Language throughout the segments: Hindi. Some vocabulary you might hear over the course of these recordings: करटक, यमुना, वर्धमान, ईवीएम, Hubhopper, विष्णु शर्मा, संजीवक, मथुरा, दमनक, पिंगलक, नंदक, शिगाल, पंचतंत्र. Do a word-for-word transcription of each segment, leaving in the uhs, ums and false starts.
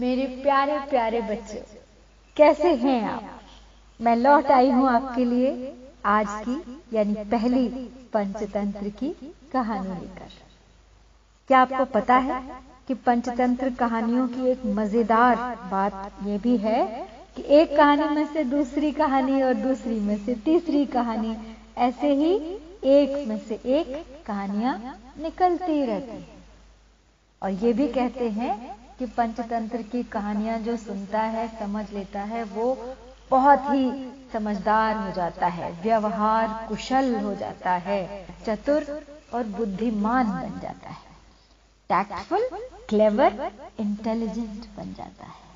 मेरे प्यारे प्यारे बच्चों, कैसे हैं आप? मैं लौट आई हूँ आपके लिए आज की यानी पहली पंचतंत्र की कहानी लेकर। क्या आपको पता है कि पंचतंत्र कहानियों की एक मजेदार बात यह भी है कि एक कहानी में से दूसरी कहानी और दूसरी में से तीसरी कहानी, ऐसे ही एक में से एक कहानियां निकलती रहती हैं। और ये भी कहते हैं कि पंचतंत्र की कहानियां जो सुनता है, समझ लेता है, वो बहुत ही समझदार हो जाता है, व्यवहार कुशल हो जाता है, चतुर और बुद्धिमान बन जाता है, टैक्टफुल, क्लेवर, इंटेलिजेंट बन जाता है,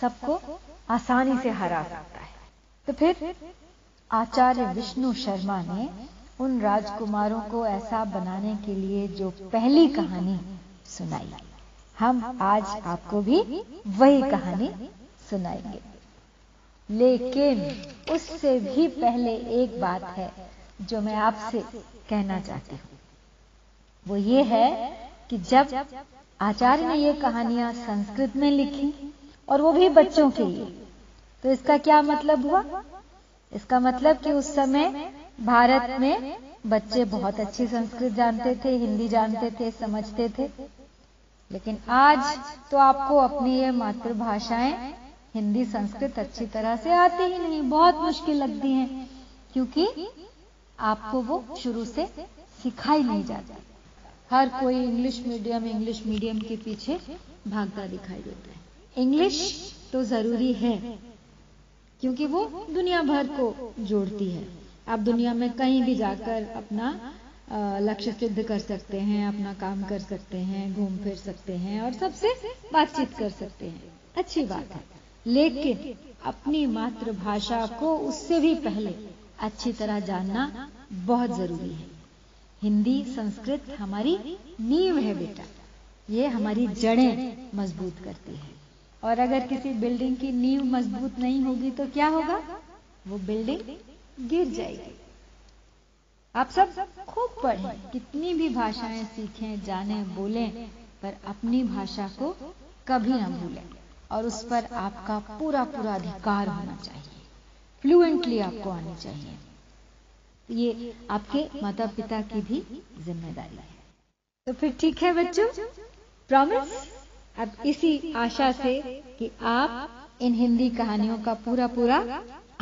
सबको आसानी से हरा सकता है। तो फिर आचार्य विष्णु शर्मा ने उन राजकुमारों को ऐसा बनाने के लिए जो पहली कहानी सुनाई, हम आज आपको भी वही कहानी सुनाएंगे। लेकिन उससे भी पहले एक बात है जो मैं आपसे कहना चाहती हूँ, वो ये है कि जब आचार्य ने ये कहानियां संस्कृत में लिखी और वो भी बच्चों के लिए, तो इसका क्या मतलब हुआ? इसका मतलब कि उस समय भारत में बच्चे बहुत अच्छी संस्कृत जानते थे, हिंदी जानते थे, समझते थे। लेकिन आज तो आपको अपनी ये मातृभाषाएं हिंदी संस्कृत अच्छी तरह से आती ही नहीं, बहुत मुश्किल लगती हैं, क्योंकि आपको वो शुरू से सिखाई नहीं जाती। हर कोई इंग्लिश मीडियम इंग्लिश मीडियम के पीछे भागता दिखाई देता है। इंग्लिश तो जरूरी है क्योंकि वो दुनिया भर को जोड़ती है। आप दुनिया में कहीं भी जाकर अपना लक्ष्य सिद्ध कर सकते हैं, अपना काम कर सकते हैं, घूम फिर सकते हैं और सबसे बातचीत कर सकते हैं, अच्छी बात है। लेकिन अपनी मातृभाषा को उससे भी पहले अच्छी तरह जानना बहुत जरूरी है। हिंदी संस्कृत हमारी नींव है बेटा, ये हमारी जड़ें मजबूत करती है। और अगर किसी बिल्डिंग की नींव मजबूत नहीं होगी तो क्या होगा? वो बिल्डिंग गिर जाएगी। आप सब खूब पढ़ें, कितनी भी भाषाएं सीखें, जानें, बोलें, पर अपनी भाषा को कभी ना भूलें और उस पर आपका पूरा पूरा अधिकार होना चाहिए। फ्लुएंटली आपको आनी चाहिए, ये आपके माता पिता की भी जिम्मेदारी है। तो फिर ठीक है बच्चों, प्रॉमिस। अब इसी आशा से कि आप इन हिंदी कहानियों का पूरा पूरा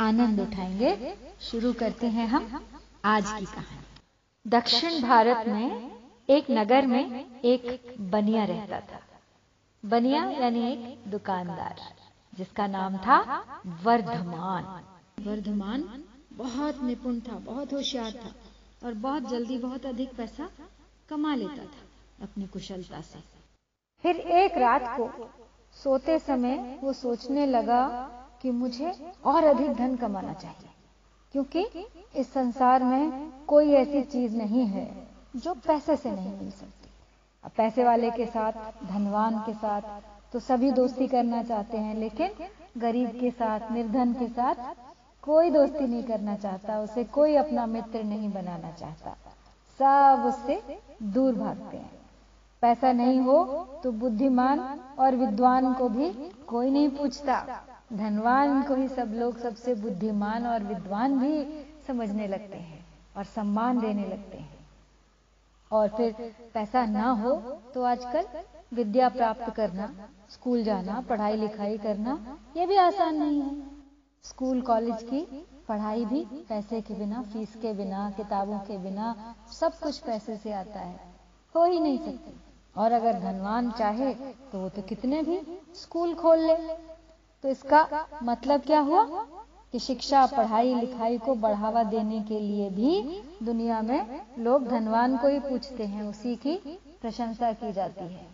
आनंद उठाएंगे, शुरू करते हैं हम आज की कहानी। दक्षिण भारत में एक नगर में एक बनिया रहता था, बनिया यानी एक दुकानदार, जिसका नाम था वर्धमान। वर्धमान बहुत निपुण था, बहुत होशियार था और बहुत जल्दी बहुत अधिक पैसा कमा लेता था अपनी कुशलता से। फिर एक रात को सोते समय वो सोचने लगा कि मुझे और अधिक धन कमाना चाहिए, क्योंकि इस संसार में कोई ऐसी चीज नहीं है जो पैसे से नहीं मिल सकती। अब पैसे वाले के साथ, धनवान के साथ तो सभी दोस्ती करना चाहते हैं, लेकिन गरीब के साथ, निर्धन के साथ कोई दोस्ती नहीं करना चाहता, उसे कोई अपना मित्र नहीं बनाना चाहता, सब उससे दूर भागते हैं। पैसा नहीं हो तो बुद्धिमान और विद्वान को भी कोई नहीं पूछता, धनवान को ही सब लोग सबसे बुद्धिमान और विद्वान भी समझने लगते हैं और सम्मान देने लगते हैं। और फिर पैसा ना हो तो आजकल विद्या प्राप्त करना, स्कूल जाना, पढ़ाई लिखाई करना, ये भी आसान नहीं है। स्कूल कॉलेज की पढ़ाई भी पैसे के बिना, फीस के बिना, किताबों के बिना, सब कुछ पैसे से आता है, हो ही नहीं सकती। और अगर धनवान चाहे तो वो तो कितने भी स्कूल खोल ले। तो इसका मतलब क्या हुआ कि शिक्षा, पढ़ाई लिखाई को बढ़ावा देने के लिए भी दुनिया में लोग धनवान को ही पूछते हैं, उसी की प्रशंसा की जाती है।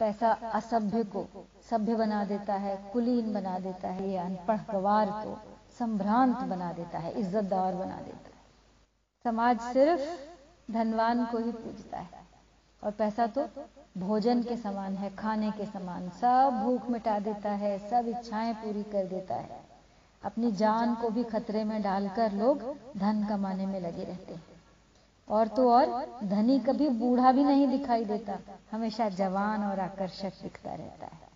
पैसा असभ्य को सभ्य बना देता है, कुलीन बना देता है, ये अनपढ़ गवार को संभ्रांत बना देता है, इज्जतदार बना देता है। समाज सिर्फ धनवान को ही पूजता है और पैसा तो भोजन के समान है, खाने के समान, सब भूख मिटा देता है, सब इच्छाएं पूरी कर देता है। अपनी जान को भी खतरे में डालकर लोग धन कमाने में लगे रहते हैं। और तो और धनी कभी बूढ़ा भी नहीं दिखाई देता, हमेशा जवान और आकर्षक दिखता रहता है।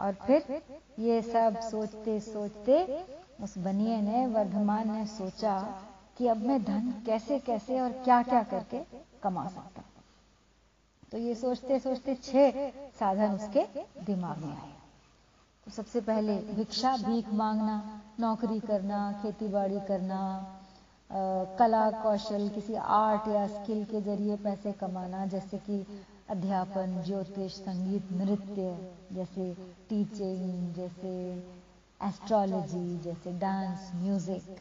और फिर ये सब सोचते सोचते उस बनिए ने वर्धमान ने सोचा कि अब मैं धन कैसे कैसे और क्या क्या करके कमा सकता। तो ये सोचते सोचते छह साधन उसके दिमाग में आए। तो सबसे पहले भिक्षा, भीख मांगना, नौकरी करना, खेतीबाड़ी करना, आ, कला कौशल किसी आर्ट या स्किल के जरिए पैसे कमाना, जैसे कि अध्यापन, ज्योतिष, संगीत, नृत्य, जैसे टीचिंग, जैसे एस्ट्रोलॉजी, जैसे डांस, म्यूजिक,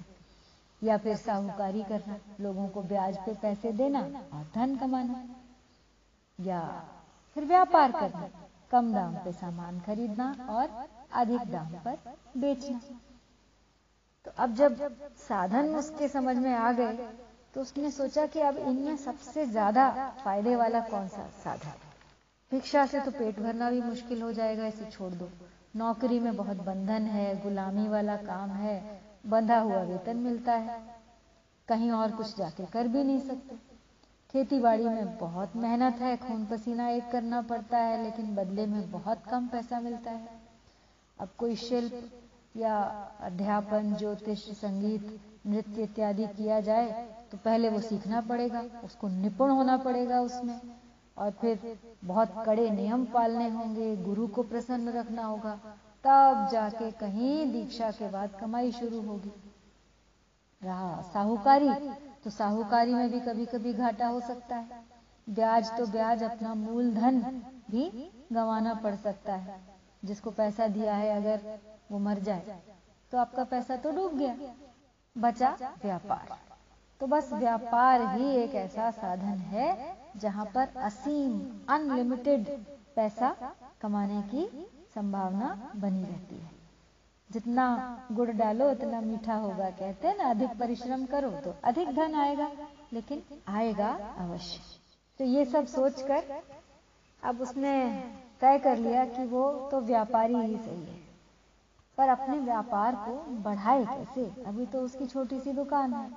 या फिर साहूकारी करना, लोगों को ब्याज पे पैसे देना और धन कमाना, या फिर व्यापार करना, कम दाम पे सामान खरीदना और अधिक दाम पर बेचना। तो अब जब साधन उसके समझ में आ गए तो उसने सोचा कि अब इनमें सबसे ज्यादा फायदे वाला कौन सा साधन है। भिक्षा से तो पेट भरना भी मुश्किल हो जाएगा, इसे छोड़ दो। नौकरी में बहुत बंधन है, गुलामी वाला काम है, बंधा हुआ वेतन मिलता है, कहीं और कुछ जाके कर भी नहीं सकते। खेतीबाड़ी में बहुत मेहनत है, खून पसीना एक करना पड़ता है, लेकिन बदले में बहुत कम पैसा मिलता है। अब कोई शिल्प या अध्यापन, ज्योतिष, संगीत, नृत्य इत्यादि किया जाए तो पहले वो सीखना पड़ेगा, उसको निपुण होना पड़ेगा उसमें, और फिर बहुत कड़े नियम पालने होंगे, गुरु को प्रसन्न रखना होगा, तब जाके कहीं दीक्षा के बाद कमाई शुरू होगी। रहा साहूकारी, तो साहूकारी में भी कभी कभी घाटा हो सकता है, ब्याज तो ब्याज, अपना मूलधन भी गंवाना पड़ सकता है। जिसको पैसा दिया है अगर वो मर जाए तो आपका पैसा तो डूब गया। बचा व्यापार, तो बस व्यापार ही एक ऐसा साधन है जहां पर असीम, अनलिमिटेड पैसा कमाने की संभावना बनी रहती है। जितना गुड़ डालो उतना मीठा होगा, कहते हैं ना, अधिक परिश्रम करो तो अधिक धन आएगा, लेकिन आएगा अवश्य। तो ये सब सोचकर अब उसने तय कर लिया कि वो तो व्यापारी ही सही है, पर अपने व्यापार को बढ़ाए कैसे। अभी तो उसकी छोटी सी दुकान है,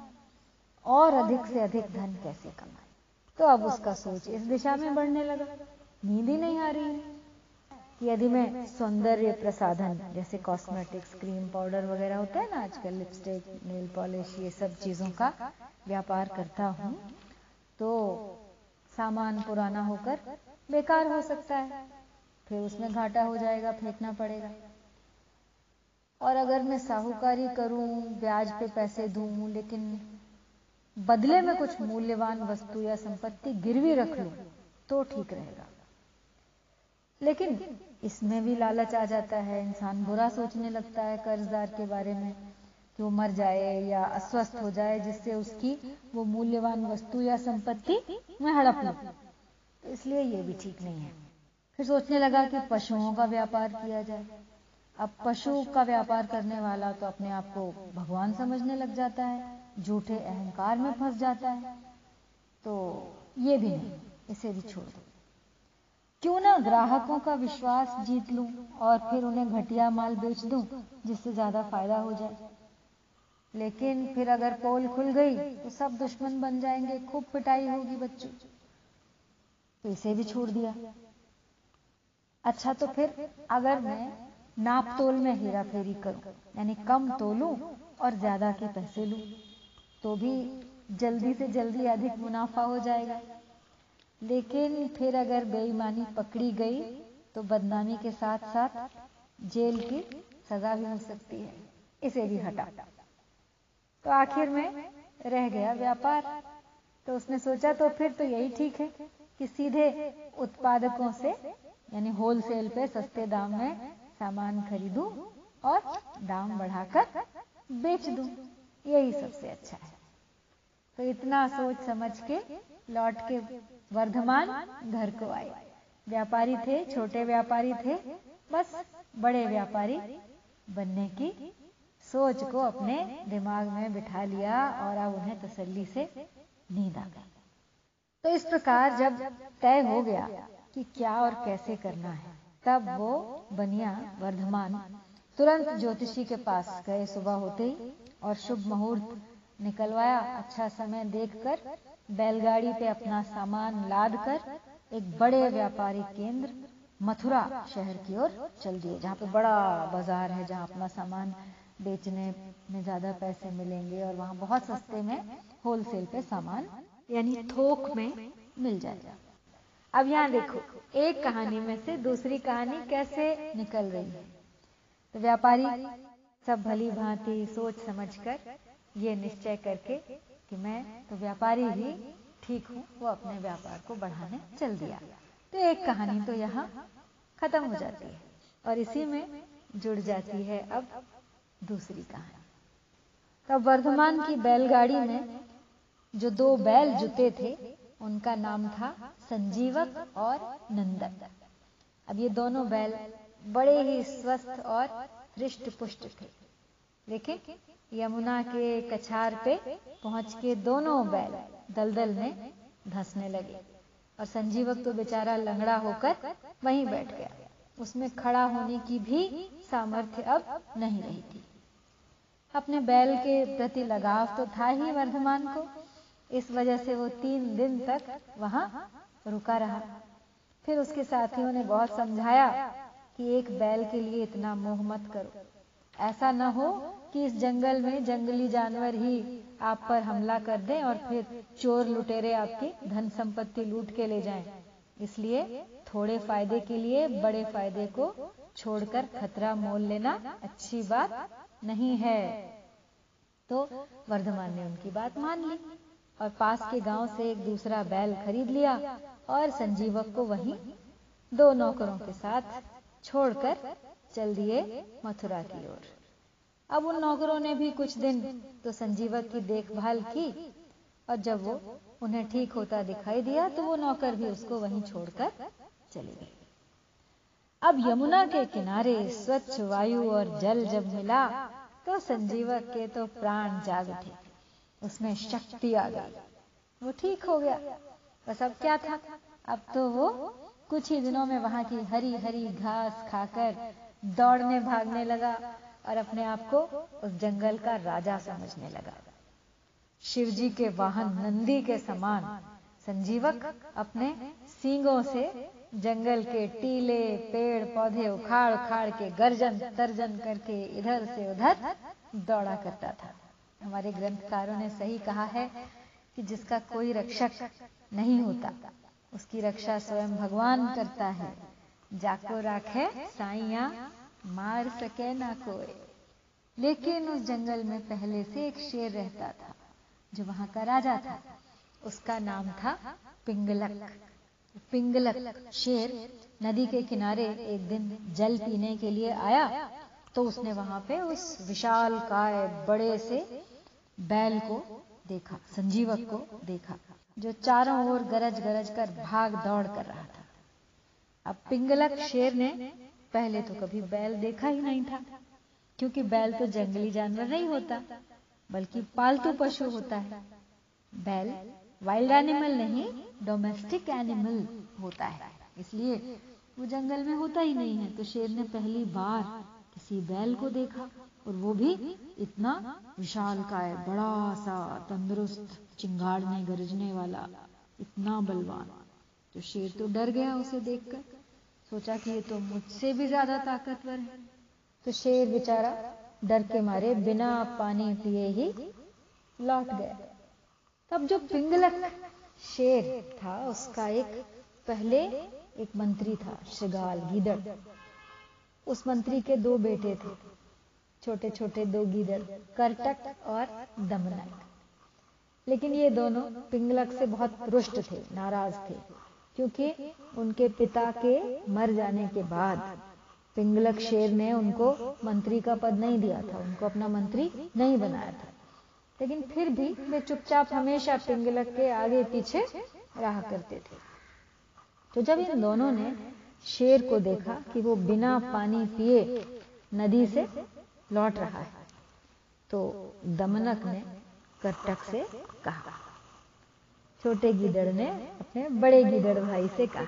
और अधिक से अधिक धन कैसे कमाए। तो अब उसका सोच इस दिशा में बढ़ने लगा। नींद ही नहीं आ रही है कि यदि मैं सौंदर्य प्रसाधन, जैसे कॉस्मेटिक्स, क्रीम, पाउडर वगैरह होता है ना आजकल, लिपस्टिक, नेल पॉलिश, ये सब चीजों का व्यापार करता हूँ तो सामान पुराना होकर बेकार हो सकता है, फिर उसमें घाटा हो जाएगा, फेंकना पड़ेगा। और अगर मैं साहूकारी करूं, ब्याज पे पैसे दूं, लेकिन बदले में कुछ मूल्यवान वस्तु या संपत्ति गिरवी रख लूं तो ठीक रहेगा। लेकिन इसमें भी लालच आ जाता है, इंसान बुरा सोचने लगता है कर्जदार के बारे में कि वो मर जाए या अस्वस्थ हो जाए, जिससे उसकी वो मूल्यवान वस्तु या संपत्ति मैं हड़प लूं, तो इसलिए ये भी ठीक नहीं है। फिर सोचने लगा कि पशुओं का व्यापार किया जाए। अब पशु का व्यापार करने वाला तो अपने आप को भगवान समझने लग जाता है, झूठे अहंकार में फंस जाता है, तो ये भी नहीं, इसे भी छोड़ दो। क्यों ना ग्राहकों का विश्वास जीत लूं और फिर उन्हें घटिया माल बेच दूं जिससे ज्यादा फायदा हो जाए। लेकिन फिर अगर पोल खुल गई तो सब दुश्मन बन जाएंगे, खूब पिटाई होगी बच्चों, तो इसे भी छोड़ दिया। अच्छा, तो फिर अगर मैं नाप तोल में हेरा फेरी करूं, यानी कम तोलूं और ज्यादा के पैसे लूं, तो भी जल्दी से जल्दी अधिक मुनाफा हो जाएगा। लेकिन फिर अगर बेईमानी पकड़ी गई तो बदनामी के साथ साथ जेल की सजा भी हो सकती है, इसे भी हटा। तो आखिर में रह गया व्यापार। तो उसने सोचा तो फिर तो यही ठीक है कि सीधे उत्पादकों से, यानी होलसेल पे सस्ते दाम में सामान खरीदूं और दाम बढ़ाकर बेच दूं, यही सबसे अच्छा है। तो इतना सोच समझ के लौट के वर्धमान घर को आए। व्यापारी थे, छोटे व्यापारी थे, बस बड़े व्यापारी बनने की सोच को अपने दिमाग में बिठा लिया और अब उन्हें तसल्ली से नींद आ गई। तो इस प्रकार जब तय हो गया कि क्या और कैसे करना है, तब वो बनिया वर्धमान तुरंत ज्योतिषी के पास गए सुबह होते ही, और शुभ मुहूर्त निकलवाया। अच्छा समय देखकर बैलगाड़ी पे अपना सामान लाद कर एक बड़े व्यापारी केंद्र मथुरा शहर की ओर चल दिए, जहाँ पे बड़ा बाजार है, जहाँ अपना सामान बेचने में ज्यादा पैसे मिलेंगे और वहाँ बहुत सस्ते में होलसेल पे सामान यानी थोक में मिल जाएगा। अब यहाँ देखो, एक कहानी में से दूसरी कहानी कैसे निकल रही है। तो व्यापारी सब भली भांति सोच समझकर ये निश्चय करके कि मैं तो व्यापारी ही ठीक हूँ, वो अपने व्यापार को बढ़ाने चल दिया। तो एक कहानी तो यहाँ खत्म हो जाती है और इसी में जुड़ जाती है अब दूसरी कहानी। तब वर्धमान की बैलगाड़ी में जो दो बैल जुते थे उनका नाम था संजीवक और नंदक। अब ये दोनों बैल बड़े ही स्वस्थ और हृष्ट पुष्ट थे, लेकिन यमुना के कछार पे पहुंच के दोनों बैल दलदल में धंसने लगे और संजीवक तो बेचारा लंगड़ा होकर वहीं बैठ गया, उसमें खड़ा होने की भी सामर्थ्य अब नहीं रही थी। अपने बैल के प्रति लगाव तो था ही वर्धमान को, इस वजह से वो तीन दिन तक वहां रुका रहा। फिर उसके साथियों ने बहुत समझाया कि एक बैल के लिए इतना मोह मत करो, ऐसा न हो कि इस जंगल में जंगली जानवर ही आप पर हमला कर दें और फिर चोर लुटेरे आपकी धन संपत्ति लूट के ले जाएं। इसलिए थोड़े फायदे के लिए बड़े फायदे को छोड़कर खतरा मोल लेना अच्छी बात नहीं है। तो वर्धमान ने उनकी बात मान ली और पास के गांव से एक दूसरा बैल खरीद लिया और संजीवक को वहीं दो नौकरों के साथ छोड़कर चल दिए मथुरा की ओर। अब उन नौकरों ने भी कुछ दिन तो संजीवक की देखभाल की और जब वो उन्हें ठीक होता दिखाई दिया तो वो नौकर भी उसको वहीं छोड़कर चले गए। अब यमुना के किनारे स्वच्छ वायु और जल जब मिला तो संजीवक के तो प्राण जाग उठे, उसमें शक्ति आ गई, वो ठीक हो गया। बस अब क्या था, अब तो वो कुछ ही दिनों में वहां की हरी हरी घास खाकर दौड़ने भागने लगा और अपने आप को उस जंगल का राजा समझने लगा। शिवजी के वाहन नंदी के समान संजीवक अपने सींगों से जंगल के टीले पेड़ पौधे उखाड़ उखाड़ के गर्जन तर्जन करके इधर से उधर दौड़ा करता था। हमारे ग्रंथकारों ने सही कहा है कि जिसका कोई रक्षक नहीं होता उसकी रक्षा स्वयं भगवान करता है। जाको राखे साईया मार सके ना कोई। लेकिन उस जंगल में पहले से एक शेर रहता था जो वहां का राजा था, उसका नाम था पिंगलक। पिंगलक शेर नदी के किनारे एक दिन जल पीने के लिए आया तो उसने वहां पे उस विशाल काय बड़े से बैल को देखा, संजीवक को देखा, जो चारों ओर गरज गरज कर भाग दौड़ कर रहा था। अब पिंगलक शेर ने पहले तो कभी बैल देखा ही नहीं था, क्योंकि बैल तो जंगली जानवर नहीं होता बल्कि पालतू पशु होता है। बैल वाइल्ड एनिमल नहीं, डोमेस्टिक एनिमल होता है, इसलिए वो जंगल में होता ही नहीं है। तो शेर ने पहली बार किसी बैल को देखा और वो भी इतना विशाल काय, बड़ा सा, तंदुरुस्त, चिंगाड़ने गरजने वाला, इतना बलवान। तो शेर तो डर गया उसे देखकर, सोचा कि ये तो मुझसे भी ज्यादा ताकतवर है। तो शेर बेचारा डर के मारे बिना पानी पिए ही लौट गया। तब जो पिंगलक शेर था उसका एक पहले एक मंत्री था, शिगाल गीदड़। उस मंत्री के दो बेटे थे, छोटे छोटे दो गीदड़, करटक और दमनक। लेकिन ये दोनों पिंगलक से बहुत रुष्ट थे, नाराज थे, क्योंकि उनके पिता के मर जाने के बाद पिंगलक शेर ने उनको मंत्री का पद नहीं दिया था, उनको अपना मंत्री नहीं बनाया था। लेकिन फिर भी वे चुपचाप हमेशा पिंगलक के आगे पीछे रहा करते थे। तो जब इन दोनों ने शेर को देखा कि वो बिना पानी पिए नदी से लौट रहा है, तो दमनक ने करटक से कहा, छोटे गीदड़ ने अपने बड़े गीदड़ भाई से कहा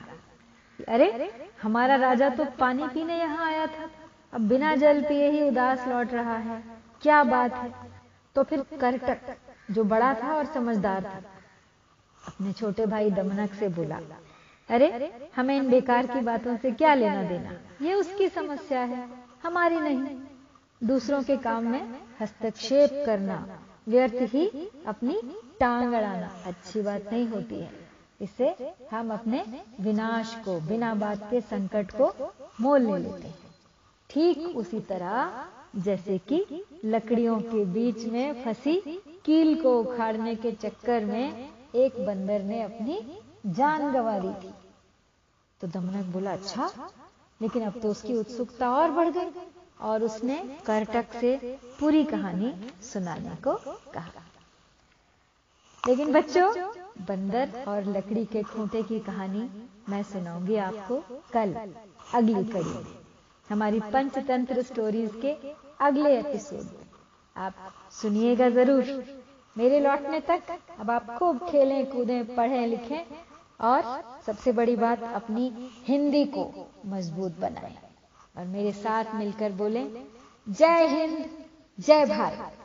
कि अरे हमारा राजा तो पानी पीने यहाँ आया था, अब बिना जल पिए ही उदास लौट रहा है, क्या बात है। तो फिर करटक जो बड़ा था और समझदार था अपने छोटे भाई दमनक से बोला अरे हमें इन बेकार की बातों से क्या लेना देना, ये उसकी समस्या है, हमारी नहीं। दूसरों के काम में हस्तक्षेप करना, व्यर्थ ही अपनी टांग अड़ाना अच्छी बात नहीं होती है। इससे हम अपने विनाश को, बिना बात के संकट को मोल ले लेते हैं। ठीक उसी तरह जैसे कि लकड़ियों के बीच में फंसी कील को उखाड़ने के चक्कर में एक बंदर ने अपनी जान गंवा दी थी। तो दमनक बोला, अच्छा, लेकिन अब तो उसकी उत्सुकता और बढ़ गई और उसने करटक से पूरी कहानी सुनाने को कहा। लेकिन बच्चों, बंदर और लकड़ी के खूंटे की कहानी मैं सुनाऊंगी आपको कल अगली कड़ी में, हमारी पंचतंत्र स्टोरीज के अगले एपिसोड में। आप सुनिएगा जरूर। मेरे लौटने तक अब आप खूब खेलें, कूदें, पढ़ें, लिखें और सबसे बड़ी बात, अपनी हिंदी को मजबूत बनाएं और मेरे साथ मिलकर बोलें, जय हिंद, जय भारत।